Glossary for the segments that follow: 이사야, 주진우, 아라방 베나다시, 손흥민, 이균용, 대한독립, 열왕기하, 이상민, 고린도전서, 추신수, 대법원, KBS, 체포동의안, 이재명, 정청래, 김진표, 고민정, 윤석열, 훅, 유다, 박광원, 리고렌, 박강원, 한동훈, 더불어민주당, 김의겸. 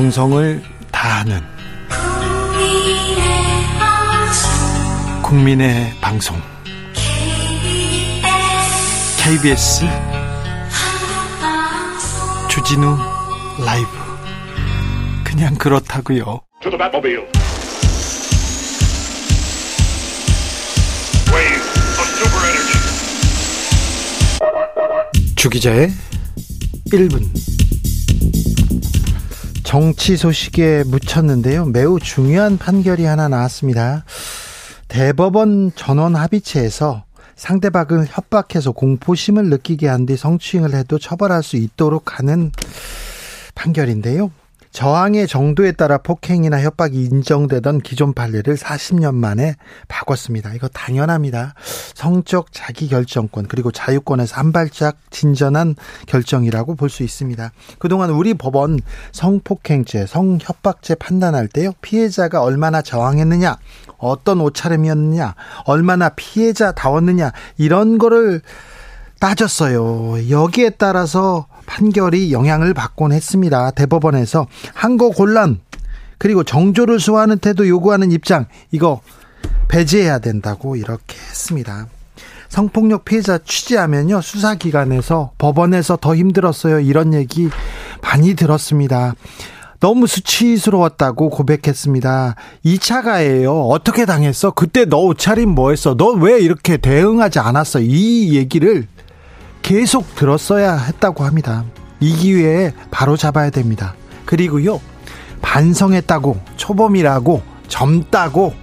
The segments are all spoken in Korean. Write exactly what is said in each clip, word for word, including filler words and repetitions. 정성을 다하는 국민의 방송 케이비에스 주진우 라이브. 그냥 그렇다고요. 주 기자의 일 분. 정치 소식에 묻혔는데요. 매우 중요한 판결이 하나 나왔습니다. 대법원 전원 합의체에서 상대방을 협박해서 공포심을 느끼게 한 뒤 성추행을 해도 처벌할 수 있도록 하는 판결인데요. 저항의 정도에 따라 폭행이나 협박이 인정되던 기존 판례를 사십 년 만에 바꿨습니다. 이거 당연합니다. 성적 자기결정권 그리고 자유권에서 한 발짝 진전한 결정이라고 볼 수 있습니다. 그동안 우리 법원 성폭행죄, 성협박죄 판단할 때요, 피해자가 얼마나 저항했느냐, 어떤 옷차림이었느냐, 얼마나 피해자다웠느냐, 이런 거를 따졌어요. 여기에 따라서 판결이 영향을 받곤 했습니다. 대법원에서 항고 곤란 그리고 정조를 수호하는 태도 요구하는 입장, 이거 배제해야 된다고 이렇게 했습니다. 성폭력 피해자 취재하면요, 수사기관에서 법원에서 더 힘들었어요, 이런 얘기 많이 들었습니다. 너무 수치스러웠다고 고백했습니다. 이 차 가해예요. 어떻게 당했어? 그때 너 옷차림 뭐했어? 너 왜 이렇게 대응하지 않았어? 이 얘기를 계속 들었어야 했다고 합니다. 이 기회에 바로 잡아야 됩니다. 그리고요, 반성했다고, 초범이라고, 젊다고,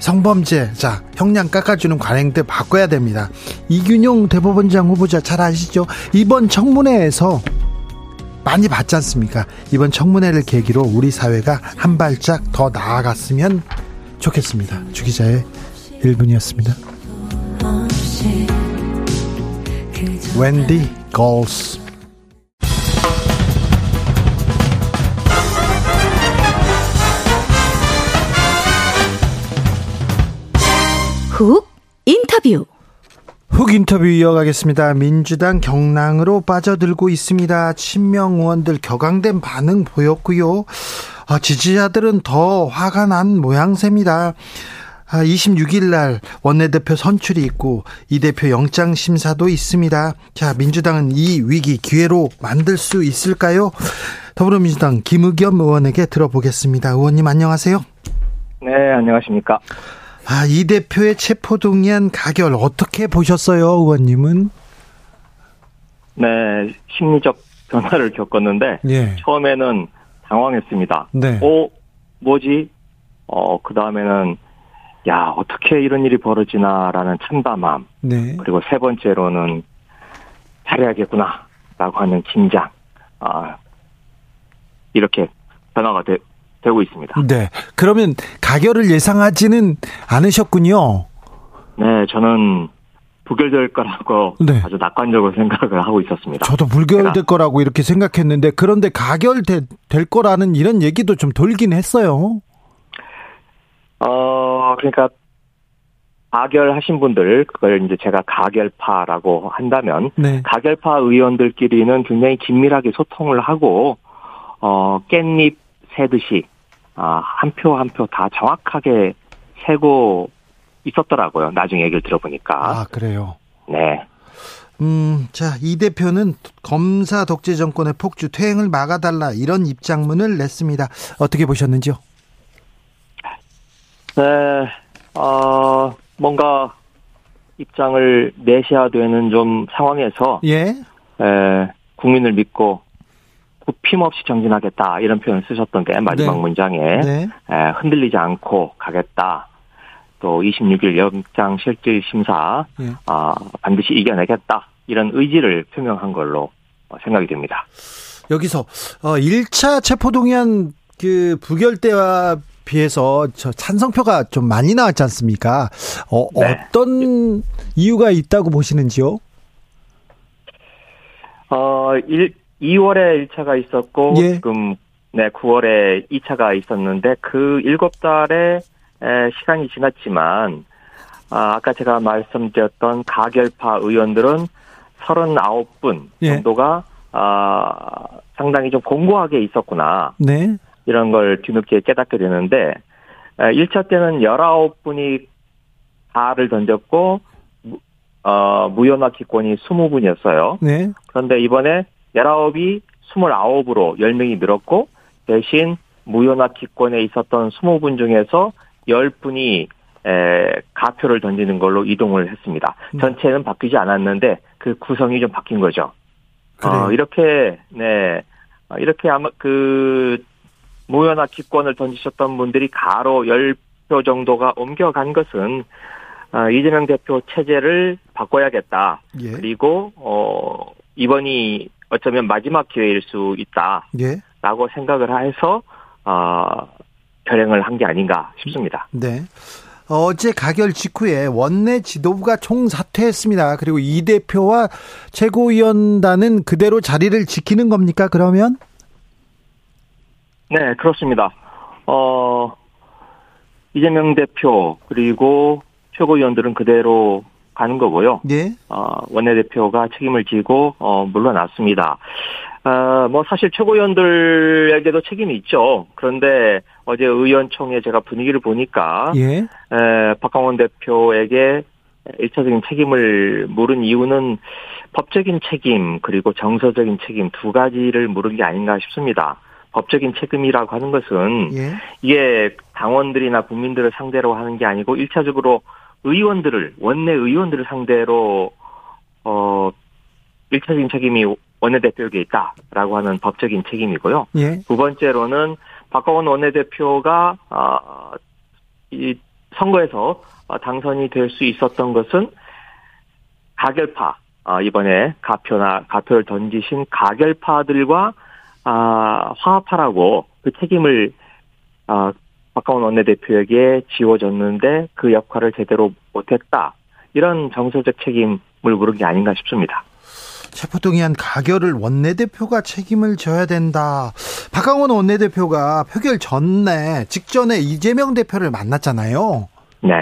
성범죄자 형량 깎아주는 관행들 바꿔야 됩니다. 이균용 대법원장 후보자 잘 아시죠? 이번 청문회에서 많이 봤지 않습니까? 이번 청문회를 계기로 우리 사회가 한 발짝 더 나아갔으면 좋겠습니다. 주 기자의 일 분이었습니다. 웬디 걸스. 훅 인터뷰. 훅 인터뷰 이어가겠습니다. 민주당 경랑으로 빠져들고 있습니다. 친명 의원들 격앙된 반응 보였고요. 아, 지지자들은 더 화가 난 모양새입니다. 아, 이십육 일 날 원내대표 선출이 있고 이 대표 영장 심사도 있습니다. 자, 민주당은 이 위기 기회로 만들 수 있을까요? 더불어민주당 김의겸 의원에게 들어보겠습니다. 의원님 안녕하세요. 네, 안녕하십니까. 아, 이 대표의 체포동의안 가결 어떻게 보셨어요, 의원님은? 네, 심리적 변화를 겪었는데, 예, 처음에는 당황했습니다. 네. 어, 뭐지? 어, 그 다음에는, 야, 어떻게 이런 일이 벌어지나라는 참담함. 네. 그리고 세 번째로는 잘해야겠구나라고 하는 긴장. 아, 이렇게 변화가 되. 되고 있습니다. 네. 그러면 가결을 예상하지는 않으셨군요. 네, 저는 부결될 거라고, 네, 아주 낙관적으로 생각을 하고 있었습니다. 저도 부결될 거라고 이렇게 생각했는데, 그런데 가결될 거라는 이런 얘기도 좀 돌긴 했어요. 어, 그러니까 가결하신 분들, 그걸 이제 제가 가결파라고 한다면, 네, 가결파 의원들끼리는 굉장히 긴밀하게 소통을 하고, 어, 깻잎 세듯이 아, 한 표 한 표 다 정확하게 세고 있었더라고요. 나중에 얘기를 들어보니까. 아, 그래요? 네. 음, 자, 이 대표는 검사 독재 정권의 폭주, 퇴행을 막아달라, 이런 입장문을 냈습니다. 어떻게 보셨는지요? 네, 어, 뭔가 입장을 내셔야 되는 좀 상황에서, 예, 에, 국민을 믿고 굽힘없이 정진하겠다, 이런 표현을 쓰셨던데, 마지막, 네, 문장에, 네, 에, 흔들리지 않고 가겠다, 또 이십육 일 영장 실질 심사, 네, 어, 반드시 이겨내겠다, 이런 의지를 표명한 걸로 생각이 됩니다. 여기서 일 차 체포동의안 그 부결 때와 비해서 저 찬성표가 좀 많이 나왔지 않습니까? 어, 네. 어떤 이유가 있다고 보시는지요? 어, 일 이월에 일 차가 있었고, 예, 지금, 네, 구월에 이 차가 있었는데, 그 일곱 달의 시간이 지났지만, 아, 아까 제가 말씀드렸던 가결파 의원들은 서른아홉 분 정도가, 예, 아, 상당히 좀 공고하게 있었구나. 네. 이런 걸 뒤늦게 깨닫게 되는데, 일 차 때는 열아홉 분이 다를 던졌고 어, 무효나 기권이 스무 분이었어요. 네. 그런데 이번에 열아홉이 스물아홉으로 열 명이 늘었고, 대신 무효나 기권에 있었던 스무 분 중에서 열 분이 에, 가표를 던지는 걸로 이동을 했습니다. 전체는 바뀌지 않았는데 그 구성이 좀 바뀐 거죠. 어, 이렇게, 네, 이렇게 아마 그 무효나 기권을 던지셨던 분들이 가로 열 표 정도가 옮겨간 것은 어, 이재명 대표 체제를 바꿔야겠다. 예. 그리고 어, 이번이 어쩌면 마지막 기회일 수 있다라고 예. 생각을 해서 어, 결행을 한 게 아닌가 싶습니다. 네. 어제 가결 직후에 원내 지도부가 총사퇴했습니다. 그리고 이 대표와 최고위원단은 그대로 자리를 지키는 겁니까, 그러면? 네, 그렇습니다. 어, 이재명 대표 그리고 최고위원들은 그대로 가는 거고요. 네. 어, 원내대표가 책임을 지고 어, 물러났습니다. 어, 뭐 사실 최고위원들에게도 책임이 있죠. 그런데 어제 의원총회 제가 분위기를 보니까 예. 에, 박강원 대표에게 일차적인 책임을 물은 이유는 법적인 책임 그리고 정서적인 책임 두 가지를 물은 게 아닌가 싶습니다. 법적인 책임이라고 하는 것은 예. 이게 당원들이나 국민들을 상대로 하는 게 아니고 일차적으로 의원들을, 원내 의원들을 상대로 어, 일차적인 책임이 원내대표에게 있다라고 하는 법적인 책임이고요. 예. 두 번째로는 박광원 원내대표가 어, 이 선거에서 당선이 될 수 있었던 것은 가결파, 어, 이번에 가표나 가표를 던지신 가결파들과 어, 화합하라고 그 책임을 어, 박광원 원내대표에게 지워졌는데 그 역할을 제대로 못했다. 이런 정서적 책임을 물은 게 아닌가 싶습니다. 체포동의안 가결을 원내대표가 책임을 져야 된다. 박강원 원내대표가 표결 전에 직전에 이재명 대표를 만났잖아요. 네.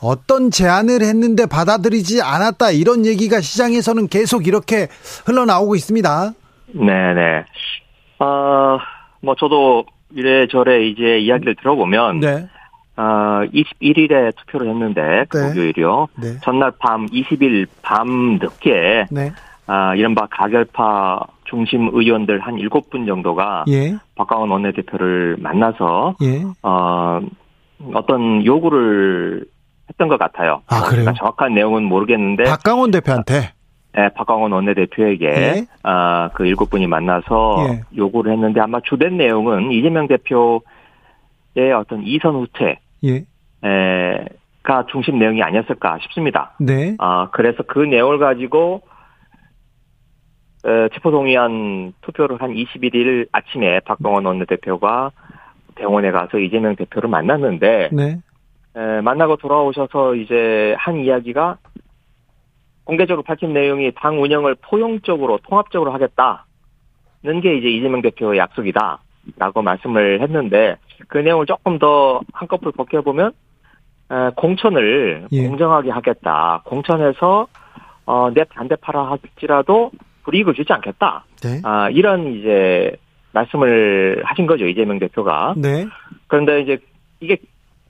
어떤 제안을 했는데 받아들이지 않았다. 이런 얘기가 시장에서는 계속 이렇게 흘러나오고 있습니다. 네네. 어, 뭐 저도 이래저래 이제 이야기를 들어보면 네. 어, 이십일 일에 투표를 했는데 그 네. 목요일이요. 네. 전날 밤 이십 일 밤 늦게 네. 아, 이른바 가결파 중심 의원들 한 일곱 분 정도가 예. 박광원 원내대표를 만나서 예. 어, 어떤 요구를 했던 것 같아요. 아, 그래요? 그러니까 정확한 내용은 모르겠는데 박광원 대표한테? 네, 박광원 원내대표에게 예? 아, 그 일곱 분이 만나서 예. 요구를 했는데 아마 주된 내용은 이재명 대표의 어떤 이선 후퇴 예. 가 중심 내용이 아니었을까 싶습니다. 네. 아, 그래서 그 내용을 가지고 체포동의안 투표를 한 이십일 일 아침에 박광원 원내대표가 대원에 가서 이재명 대표를 만났는데 네. 만나고 돌아오셔서 이제 한 이야기가 공개적으로 밝힌 내용이 당 운영을 포용적으로 통합적으로 하겠다는 게 이제 이재명 대표의 약속이다라고 말씀을 했는데 그 내용을 조금 더 한꺼풀 벗겨보면 공천을 예. 공정하게 하겠다. 공천에서 내 반대파라 할지라도 불이익을 주지 않겠다. 네. 아, 이런 이제 말씀을 하신 거죠, 이재명 대표가. 네. 그런데 이제 이게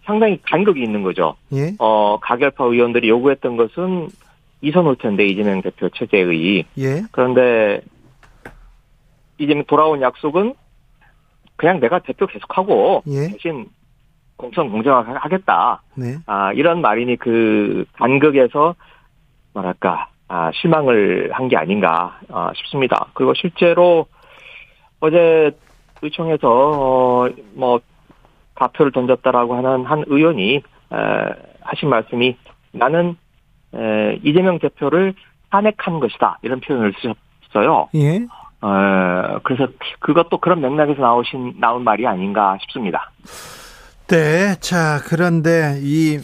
상당히 간극이 있는 거죠. 예. 어, 가결파 의원들이 요구했던 것은 이선 후퇴인데 이재명 대표 체제의. 예. 그런데 이재명 돌아온 약속은 그냥 내가 대표 계속하고 예. 대신 공천 공정하게 하겠다. 네. 아, 이런 말이니 그 간극에서 뭐랄까. 아, 실망을 한 게 아닌가 아, 싶습니다. 그리고 실제로 어제 의총에서 어, 뭐 가표를 던졌다라고 하는 한 의원이 에, 하신 말씀이 나는 에, 이재명 대표를 탄핵한 것이다 이런 표현을 쓰셨어요. 예. 에, 그래서 그것도 그런 맥락에서 나오신 나온 말이 아닌가 싶습니다. 네. 자, 그런데 이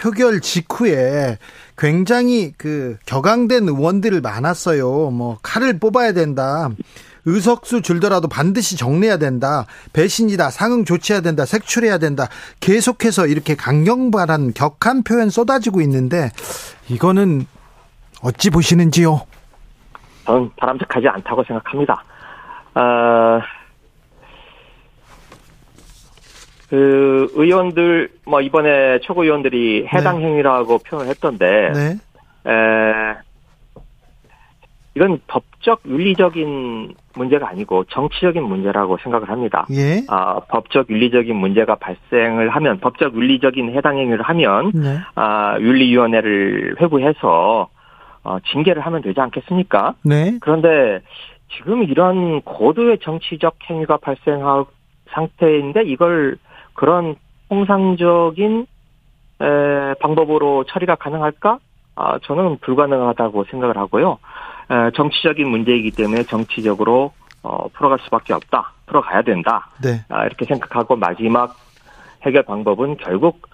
표결 직후에 굉장히 그 격앙된 의원들을 많았어요. 뭐 칼을 뽑아야 된다. 의석수 줄더라도 반드시 정리해야 된다. 배신이다. 상응 조치해야 된다. 색출해야 된다. 계속해서 이렇게 강경발한 격한 표현 쏟아지고 있는데 이거는 어찌 보시는지요? 저는 바람직하지 않다고 생각합니다. 어, 그 의원들 뭐 이번에 최고위원들이 해당 네. 행위라고 표현을 했던데 네. 에, 이건 법적 윤리적인 문제가 아니고 정치적인 문제라고 생각을 합니다. 예. 아, 법적 윤리적인 문제가 발생을 하면 법적 윤리적인 해당 행위를 하면 네. 아, 윤리위원회를 회부해서 어, 징계를 하면 되지 않겠습니까? 네. 그런데 지금 이런 고도의 정치적 행위가 발생한 상태인데 이걸 그런 통상적인 에, 방법으로 처리가 가능할까? 아, 저는 불가능하다고 생각을 하고요. 에, 정치적인 문제이기 때문에 정치적으로 어, 풀어갈 수밖에 없다. 풀어가야 된다. 네. 아, 이렇게 생각하고 마지막 해결 방법은 결국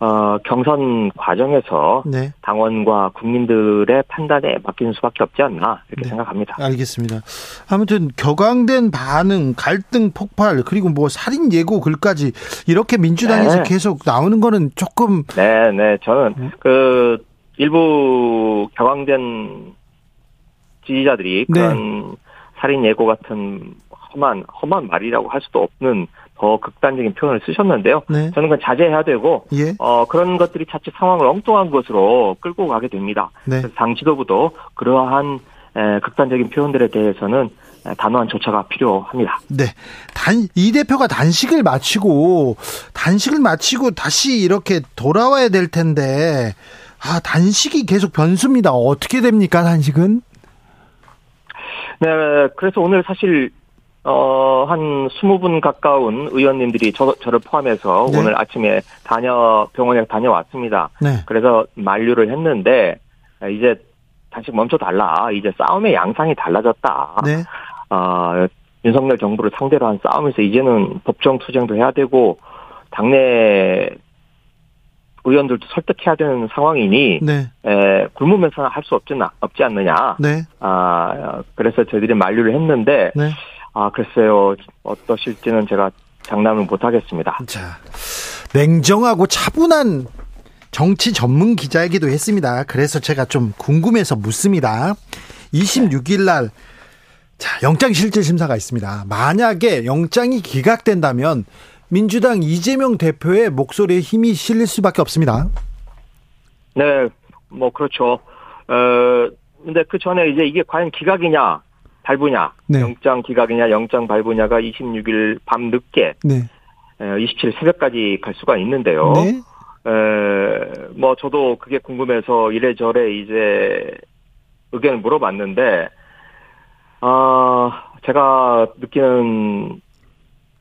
어, 경선 과정에서 네. 당원과 국민들의 판단에 맡기는 수밖에 없지 않나 이렇게 네. 생각합니다. 알겠습니다. 아무튼 격앙된 반응, 갈등 폭발, 그리고 뭐 살인 예고 글까지 이렇게 민주당에서 네. 계속 나오는 거는 조금 네, 네. 저는 네. 그 일부 격앙된 지지자들이 그런 네. 살인 예고 같은 험한 험한 말이라고 할 수도 없는 더 극단적인 표현을 쓰셨는데요. 네. 저는 그건 자제해야 되고 예. 어, 그런 것들이 자칫 상황을 엉뚱한 것으로 끌고 가게 됩니다. 네. 그래서 당 지도부도 그러한 에, 극단적인 표현들에 대해서는 에, 단호한 조처가 필요합니다. 네, 단, 이 대표가 단식을 마치고 단식을 마치고 다시 이렇게 돌아와야 될 텐데 아, 단식이 계속 변수입니다. 어떻게 됩니까, 단식은? 네, 그래서 오늘 사실 어, 한 스무 분 가까운 의원님들이 저, 저를 포함해서 네. 오늘 아침에 다녀, 병원에 다녀왔습니다. 네. 그래서 만류를 했는데, 이제 다시 멈춰달라. 이제 싸움의 양상이 달라졌다. 네. 어, 윤석열 정부를 상대로 한 싸움에서 이제는 법정 투쟁도 해야 되고, 당내 의원들도 설득해야 되는 상황이니 네. 에, 굶으면서 할 수 없지, 없지 않느냐. 네. 아, 그래서 저희들이 만류를 했는데, 네. 아, 글쎄요. 어떠실지는 제가 장담을 못하겠습니다. 자, 냉정하고 차분한 정치 전문 기자이기도 했습니다. 그래서 제가 좀 궁금해서 묻습니다. 이십육 일 날 자, 영장실질심사가 있습니다. 만약에 영장이 기각된다면 민주당 이재명 대표의 목소리에 힘이 실릴 수밖에 없습니다. 네, 뭐 그렇죠. 어, 근데 그 전에 이제 이게 과연 기각이냐? 발부냐, 네. 영장 기각이냐, 영장 발부냐가 이십육 일 밤 늦게 네. 이십칠 일 새벽까지 갈 수가 있는데요. 네. 에, 뭐 저도 그게 궁금해서 이래저래 이제 의견을 물어봤는데, 아, 제가 느끼는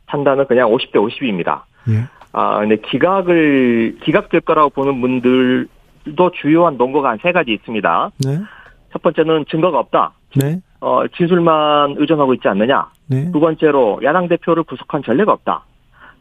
판단은 그냥 오십 대 오십입니다. 네. 아, 근데 기각을 기각될 거라고 보는 분들도 주요한 논거가 한 세 가지 있습니다. 네. 첫 번째는 증거가 없다. 네. 어, 진술만 의존하고 있지 않느냐. 네. 두 번째로 야당 대표를 구속한 전례가 없다.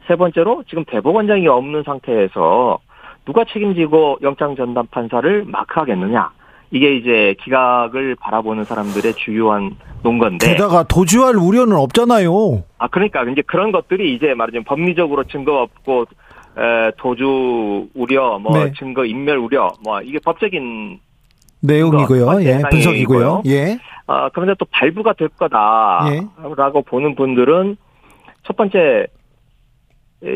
세 번째로 지금 대법원장이 없는 상태에서 누가 책임지고 영장 전담 판사를 마크하겠느냐. 이게 이제 기각을 바라보는 사람들의 주요한 논건데. 게다가 도주할 우려는 없잖아요. 아, 그러니까 이제 그런 것들이 이제 말하자면 법리적으로 증거 없고 에, 도주 우려, 뭐 네. 증거 인멸 우려, 뭐 이게 법적인. 내용이고요. 예, 분석이고요. 예. 아, 그런데 또 발부가 될 거다라고 예. 보는 분들은 첫 번째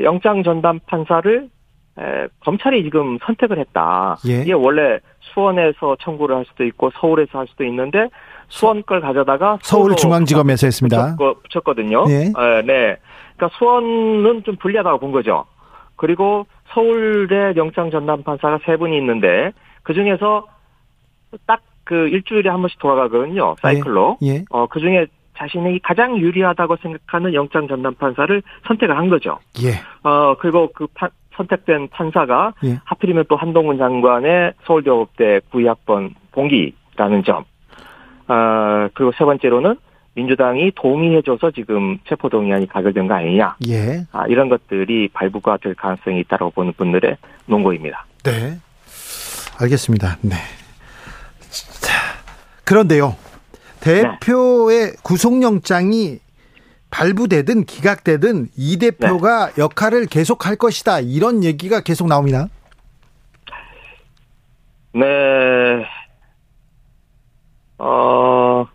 영장 전담 판사를 에, 검찰이 지금 선택을 했다. 예. 이게 원래 수원에서 청구를 할 수도 있고 서울에서 할 수도 있는데 수원 걸 가져다가 서울중앙지검에서 했습니다. 붙였거든요. 예. 에, 네. 그러니까 수원은 좀 불리하다고 본 거죠. 그리고 서울대 영장 전담 판사가 세 분이 있는데 그 중에서 딱 그 일주일에 한 번씩 돌아가거든요. 사이클로. 예, 예. 어, 그중에 자신이 가장 유리하다고 생각하는 영장 전담 판사를 선택을 한 거죠. 예. 어, 그리고 그 파, 선택된 판사가 예. 하필이면 또 한동훈 장관의 서울대법대 구의학번 동기라는 점. 어, 그리고 세 번째로는 민주당이 동의해줘서 지금 체포동의안이 가결된 거 아니냐. 예. 아, 이런 것들이 발부가 될 가능성이 있다고 보는 분들의 논거입니다. 네. 알겠습니다. 네. 그런데요. 대표의 네. 구속영장이 발부되든 기각되든 이 대표가 네. 역할을 계속할 것이다. 이런 얘기가 계속 나옵니다. 네. 어,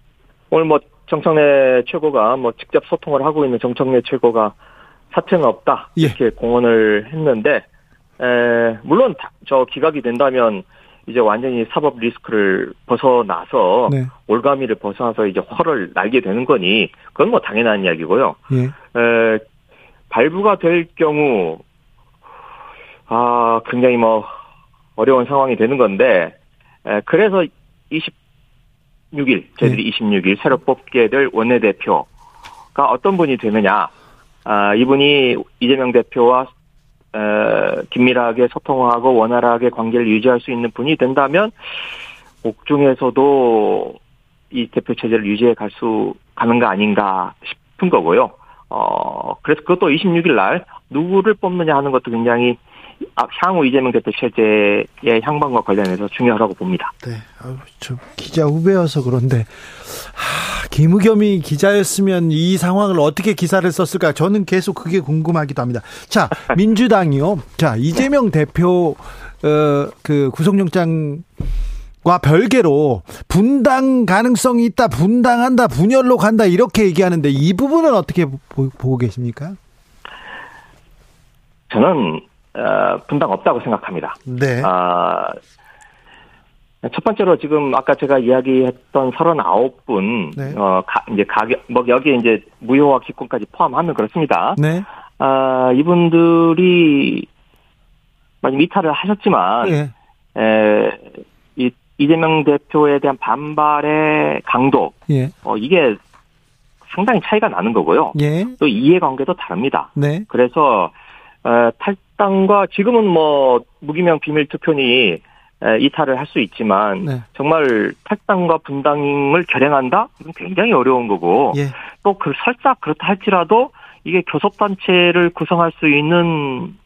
오늘 뭐 정청래 최고가 뭐 직접 소통을 하고 있는 정청래 최고가 사퇴는 없다 이렇게 예. 공언을 했는데 에, 물론 저 기각이 된다면 이제 완전히 사법 리스크를 벗어나서 네. 올가미를 벗어나서 이제 활을 날게 되는 거니 그건 뭐 당연한 이야기고요. 예. 에, 발부가 될 경우 아 굉장히 뭐 어려운 상황이 되는 건데 에, 그래서 이십육 일 저희들이 예. 이십육 일 새로 뽑게 될 원내대표가 어떤 분이 되느냐. 아, 이분이 이재명 대표와 어, 긴밀하게 소통하고 원활하게 관계를 유지할 수 있는 분이 된다면 옥중에서도 이 대표 체제를 유지해 갈 수 가는 거 아닌가 싶은 거고요. 어, 그래서 그것도 이십육 일 날 누구를 뽑느냐 하는 것도 굉장히 향후 이재명 대표 체제의 향방과 관련해서 중요하다고 봅니다. 네, 아유, 저 기자 후배여서 그런데 하, 김의겸이 기자였으면 이 상황을 어떻게 기사를 썼을까? 저는 계속 그게 궁금하기도 합니다. 자, 민주당이요. 자, 이재명 대표 어, 그 구속영장과 별개로 분당 가능성이 있다, 분당한다, 분열로 간다 이렇게 얘기하는데 이 부분은 어떻게 보, 보고 계십니까? 저는 어, 분당 없다고 생각합니다. 네. 아, 첫 번째로 지금 아까 제가 이야기했던 서른아홉 분, 네. 어, 가, 이제 가격, 뭐, 여기에 이제 무효와 기권까지 포함하면 그렇습니다. 네. 아, 이분들이 많이 미탈을 하셨지만, 네. 에, 이, 이재명 대표에 대한 반발의 강도, 예. 어, 이게 상당히 차이가 나는 거고요. 예. 또 이해관계도 다릅니다. 네. 그래서, 어, 탈, 당과 지금은 뭐 무기명 비밀 투표니 이탈을 할 수 있지만 네. 정말 탈당과 분당을 결행한다? 이건 굉장히 어려운 거고 예. 또 그 설사 그렇다 할지라도 이게 교섭단체를 구성할 수 있는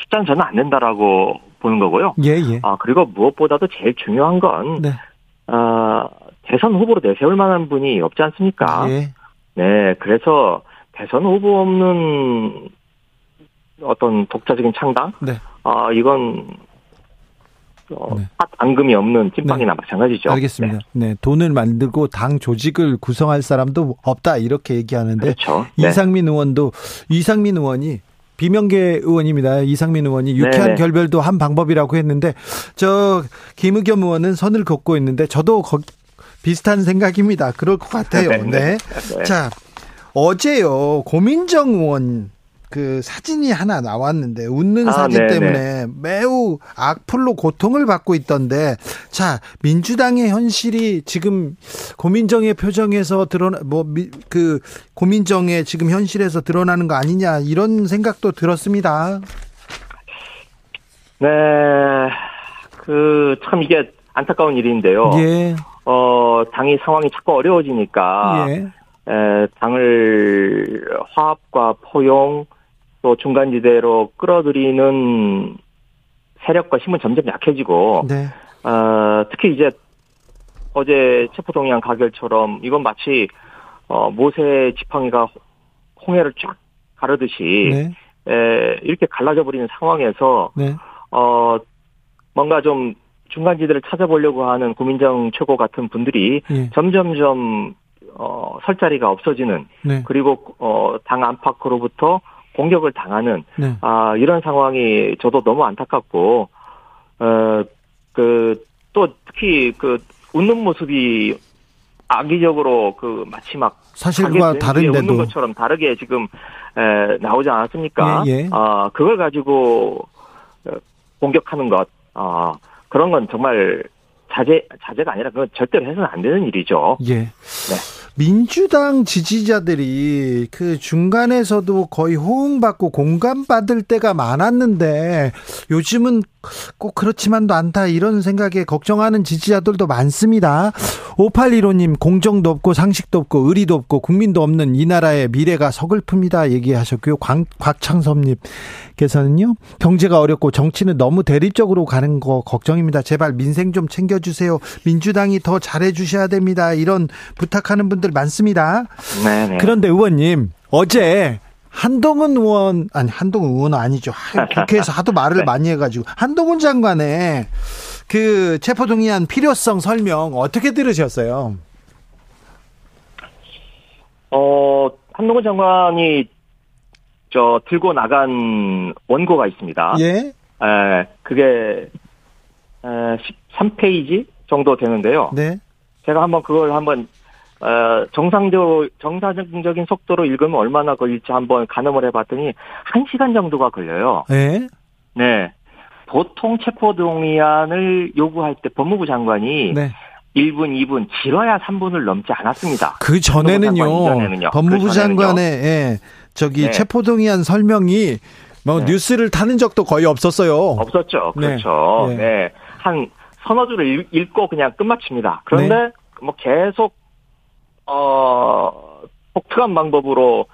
숫자는 저는 안 된다라고 보는 거고요. 예예. 아 그리고 무엇보다도 제일 중요한 건 네. 아, 대선 후보로 내세울 만한 분이 없지 않습니까? 예. 네, 그래서 대선 후보 없는 어떤 독자적인 창당? 네. 아, 이건, 어, 네. 앙금이 없는 찐빵이나 네. 마찬가지죠. 알겠습니다. 네. 네. 돈을 만들고 당 조직을 구성할 사람도 없다, 이렇게 얘기하는데. 그렇죠. 이상민 네. 의원도, 이상민 의원이, 비명계 의원입니다. 이상민 의원이 유쾌한 네네. 결별도 한 방법이라고 했는데, 저, 김의겸 의원은 선을 긋고 있는데, 저도 거, 비슷한 생각입니다. 그럴 것 같아요. 네. 네. 네. 자, 어제요, 고민정 의원, 그 사진이 하나 나왔는데 웃는 아, 사진 네네. 때문에 매우 악플로 고통을 받고 있던데 자 민주당의 현실이 지금 고민정의 표정에서 드러나 뭐 그 고민정의 지금 현실에서 드러나는 거 아니냐 이런 생각도 들었습니다. 네, 그 참 이게 안타까운 일인데요. 예. 어 당이 상황이 자꾸 어려워지니까 예. 에, 당을 화합과 포용 또 중간지대로 끌어들이는 세력과 힘은 점점 약해지고 네. 어, 특히 이제 어제 체포동의안 가결처럼 이건 마치 어, 모세의 지팡이가 홍해를 쫙 가르듯이 네. 에, 이렇게 갈라져 버리는 상황에서 네. 어, 뭔가 좀 중간지대를 찾아보려고 하는 고민정 최고 같은 분들이 네. 점점점 어, 설 자리가 없어지는 네. 그리고 어, 당 안팎으로부터 공격을 당하는 네. 아, 이런 상황이 저도 너무 안타깝고 어, 그, 또 특히 그 웃는 모습이 악의적으로 그 마치 막 사실과 다른데도 웃는 것처럼 다르게 지금 에, 나오지 않았습니까? 예, 예. 아, 그걸 가지고 공격하는 것 아, 그런 건 정말 자제 자제가 아니라 그건 절대로 해서는 안 되는 일이죠. 예. 네. 민주당 지지자들이 그 중간에서도 거의 호응받고 공감받을 때가 많았는데 요즘은 꼭 그렇지만도 않다 이런 생각에 걱정하는 지지자들도 많습니다. 오팔일오님 공정도 없고 상식도 없고 의리도 없고 국민도 없는 이 나라의 미래가 서글픕니다 얘기하셨고요. 광, 곽창섭님께서는요. 경제가 어렵고 정치는 너무 대립적으로 가는 거 걱정입니다. 제발 민생 좀 챙겨주세요. 민주당이 더 잘해주셔야 됩니다. 이런 부탁하는 분들 많습니다. 네네. 그런데 의원님 어제 한동훈 의원 아니 한동훈 의원은 아니죠. 국회에서 하도 말을 네. 많이 해가지고 한동훈 장관의 그 체포동의안 필요성 설명 어떻게 들으셨어요? 어 한동훈 장관이 저 들고 나간 원고가 있습니다. 예. 에, 그게 에, 십삼 페이지 정도 되는데요. 네. 제가 한번 그걸 한번 어, 정상적으로, 정상적인 속도로 읽으면 얼마나 걸릴지 한번 가늠을 해봤더니, 한 시간 정도가 걸려요. 네. 네. 보통 체포동의안을 요구할 때 법무부 장관이, 네. 일 분, 이 분, 길어야 삼 분을 넘지 않았습니다. 그 전에는요, 법무부, 법무부 장관의, 예, 저기, 네. 체포동의안 설명이, 뭐, 네. 뉴스를 타는 적도 거의 없었어요. 없었죠. 그렇죠. 네. 네. 네. 한 서너 줄을 읽고 그냥 끝마칩니다. 그런데, 네. 뭐, 계속, 어, 독특한 방법으로,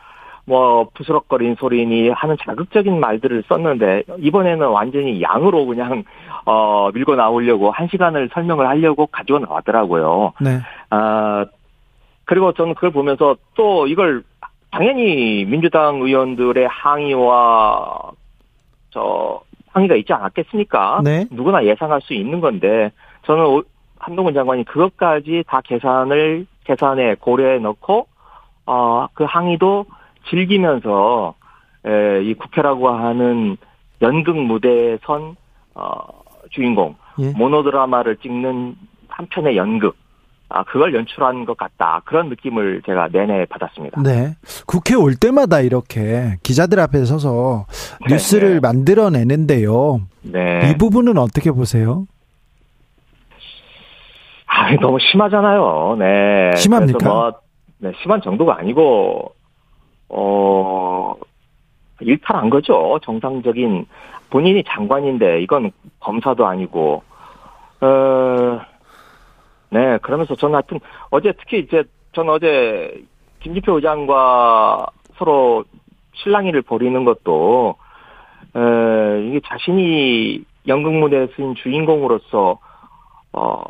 뭐, 부스럭거린 소리니 하는 자극적인 말들을 썼는데, 이번에는 완전히 양으로 그냥, 어, 밀고 나오려고, 한 시간을 설명을 하려고 가지고 나왔더라고요. 네. 아, 그리고 저는 그걸 보면서 또 이걸, 당연히 민주당 의원들의 항의와, 저, 항의가 있지 않았겠습니까? 네. 누구나 예상할 수 있는 건데, 저는 한동훈 장관이 그것까지 다 계산을 계산에 고려해 넣고, 어, 그 항의도 즐기면서, 에, 이 국회라고 하는 연극 무대에 선, 어, 주인공, 예. 모노드라마를 찍는 한 편의 연극, 아, 그걸 연출한 것 같다. 그런 느낌을 제가 내내 받았습니다. 네. 국회 올 때마다 이렇게 기자들 앞에 서서 네, 뉴스를 네. 만들어내는데요. 네. 이 부분은 어떻게 보세요? 아, 너무 심하잖아요. 네. 심합니까? 뭐, 네, 심한 정도가 아니고, 어, 일탈한 거죠. 정상적인, 본인이 장관인데, 이건 검사도 아니고, 어, 네, 그러면서 저는 하여튼, 어제 특히 이제, 전 어제 김진표 의장과 서로 실랑이를 벌이는 것도, 어, 이게 자신이 연극무대에 쓰인 주인공으로서, 어,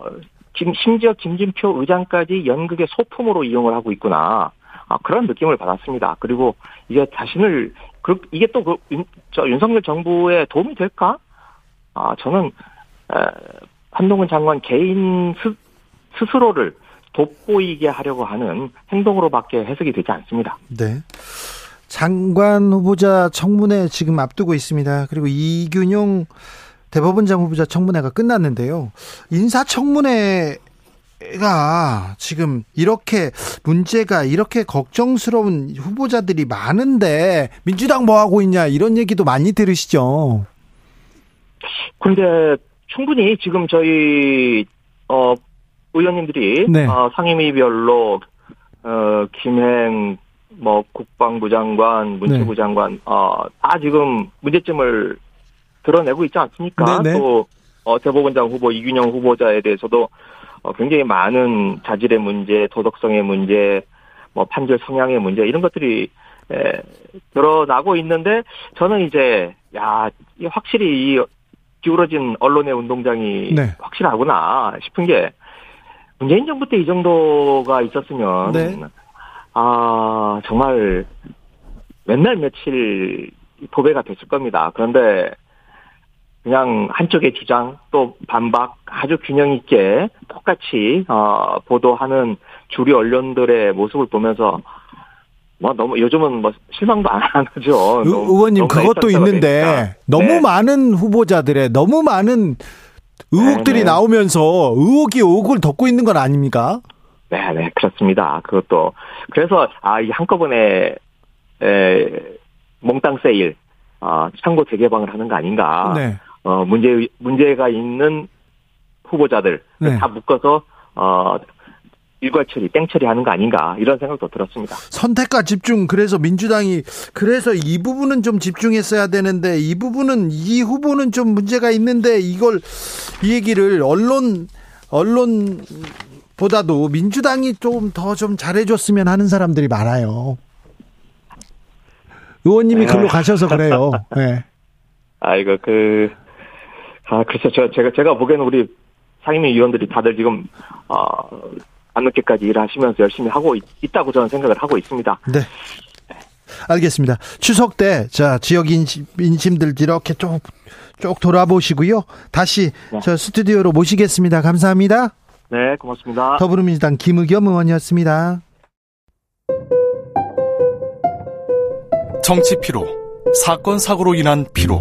김, 심지어 김진표 의장까지 연극의 소품으로 이용을 하고 있구나. 아, 그런 느낌을 받았습니다. 그리고 이제 자신을, 그, 이게 또 그, 윤, 저 윤석열 정부에 도움이 될까? 아, 저는, 에, 한동훈 장관 개인 스, 스스로를 돋보이게 하려고 하는 행동으로밖에 해석이 되지 않습니다. 네. 장관 후보자 청문회 지금 앞두고 있습니다. 그리고 이균용, 대법원장 후보자 청문회가 끝났는데요. 인사청문회가 지금 이렇게 문제가 이렇게 걱정스러운 후보자들이 많은데 민주당 뭐하고 있냐 이런 얘기도 많이 들으시죠. 그런데 충분히 지금 저희 어, 의원님들이 네. 어, 상임위별로 어, 김행, 뭐 국방부 장관, 문체부 네. 장관 어, 다 지금 문제점을 드러내고 있지 않습니까? 네네. 또 어, 대법원장 후보 이균용 후보자에 대해서도 어, 굉장히 많은 자질의 문제, 도덕성의 문제, 뭐 판결 성향의 문제 이런 것들이 에, 드러나고 있는데 저는 이제 야 확실히 이 기울어진 언론의 운동장이 네. 확실하구나 싶은 게 문재인 정부 때 이 정도가 있었으면 네. 아 정말 맨날 며칠 도배가 됐을 겁니다. 그런데 그냥 한쪽의 주장 또 반박 아주 균형 있게 똑같이 어, 보도하는 주류 언론들의 모습을 보면서 뭐 너무 요즘은 뭐 실망도 안 하죠. 의, 너무, 의원님 너무 그것도 있는데 되니까. 너무 네. 많은 후보자들의 너무 많은 의혹들이 네네. 나오면서 의혹이 의혹을 덮고 있는 건 아닙니까? 네, 네 그렇습니다. 그것도 그래서 아 이 한꺼번에 에, 몽땅 세일, 아 어, 창고 재개방을 하는 거 아닌가? 네. 어, 문제, 문제가 있는 후보자들 네. 다 묶어서, 어, 일괄 처리, 땡 처리하는 거 아닌가, 이런 생각도 들었습니다. 선택과 집중, 그래서 민주당이, 그래서 이 부분은 좀 집중했어야 되는데, 이 부분은, 이 후보는 좀 문제가 있는데, 이걸, 이 얘기를 언론, 언론보다도 민주당이 좀 더 좀 잘해줬으면 하는 사람들이 많아요. 의원님이 네. 글로 가셔서 그래요. 네. 아이고, 그, 아, 글쎄, 저, 제가, 제가 보기에는 우리 상임위 의원들이 다들 지금, 어, 밤늦게까지 일하시면서 열심히 하고 있, 있다고 저는 생각을 하고 있습니다. 네. 알겠습니다. 추석 때, 자, 지역 인심, 인심들 이렇게 쭉, 쭉 돌아보시고요. 다시 네. 저 스튜디오로 모시겠습니다. 감사합니다. 네, 고맙습니다. 더불어민주당 김의겸 의원이었습니다. 정치 피로, 사건 사고로 인한 피로,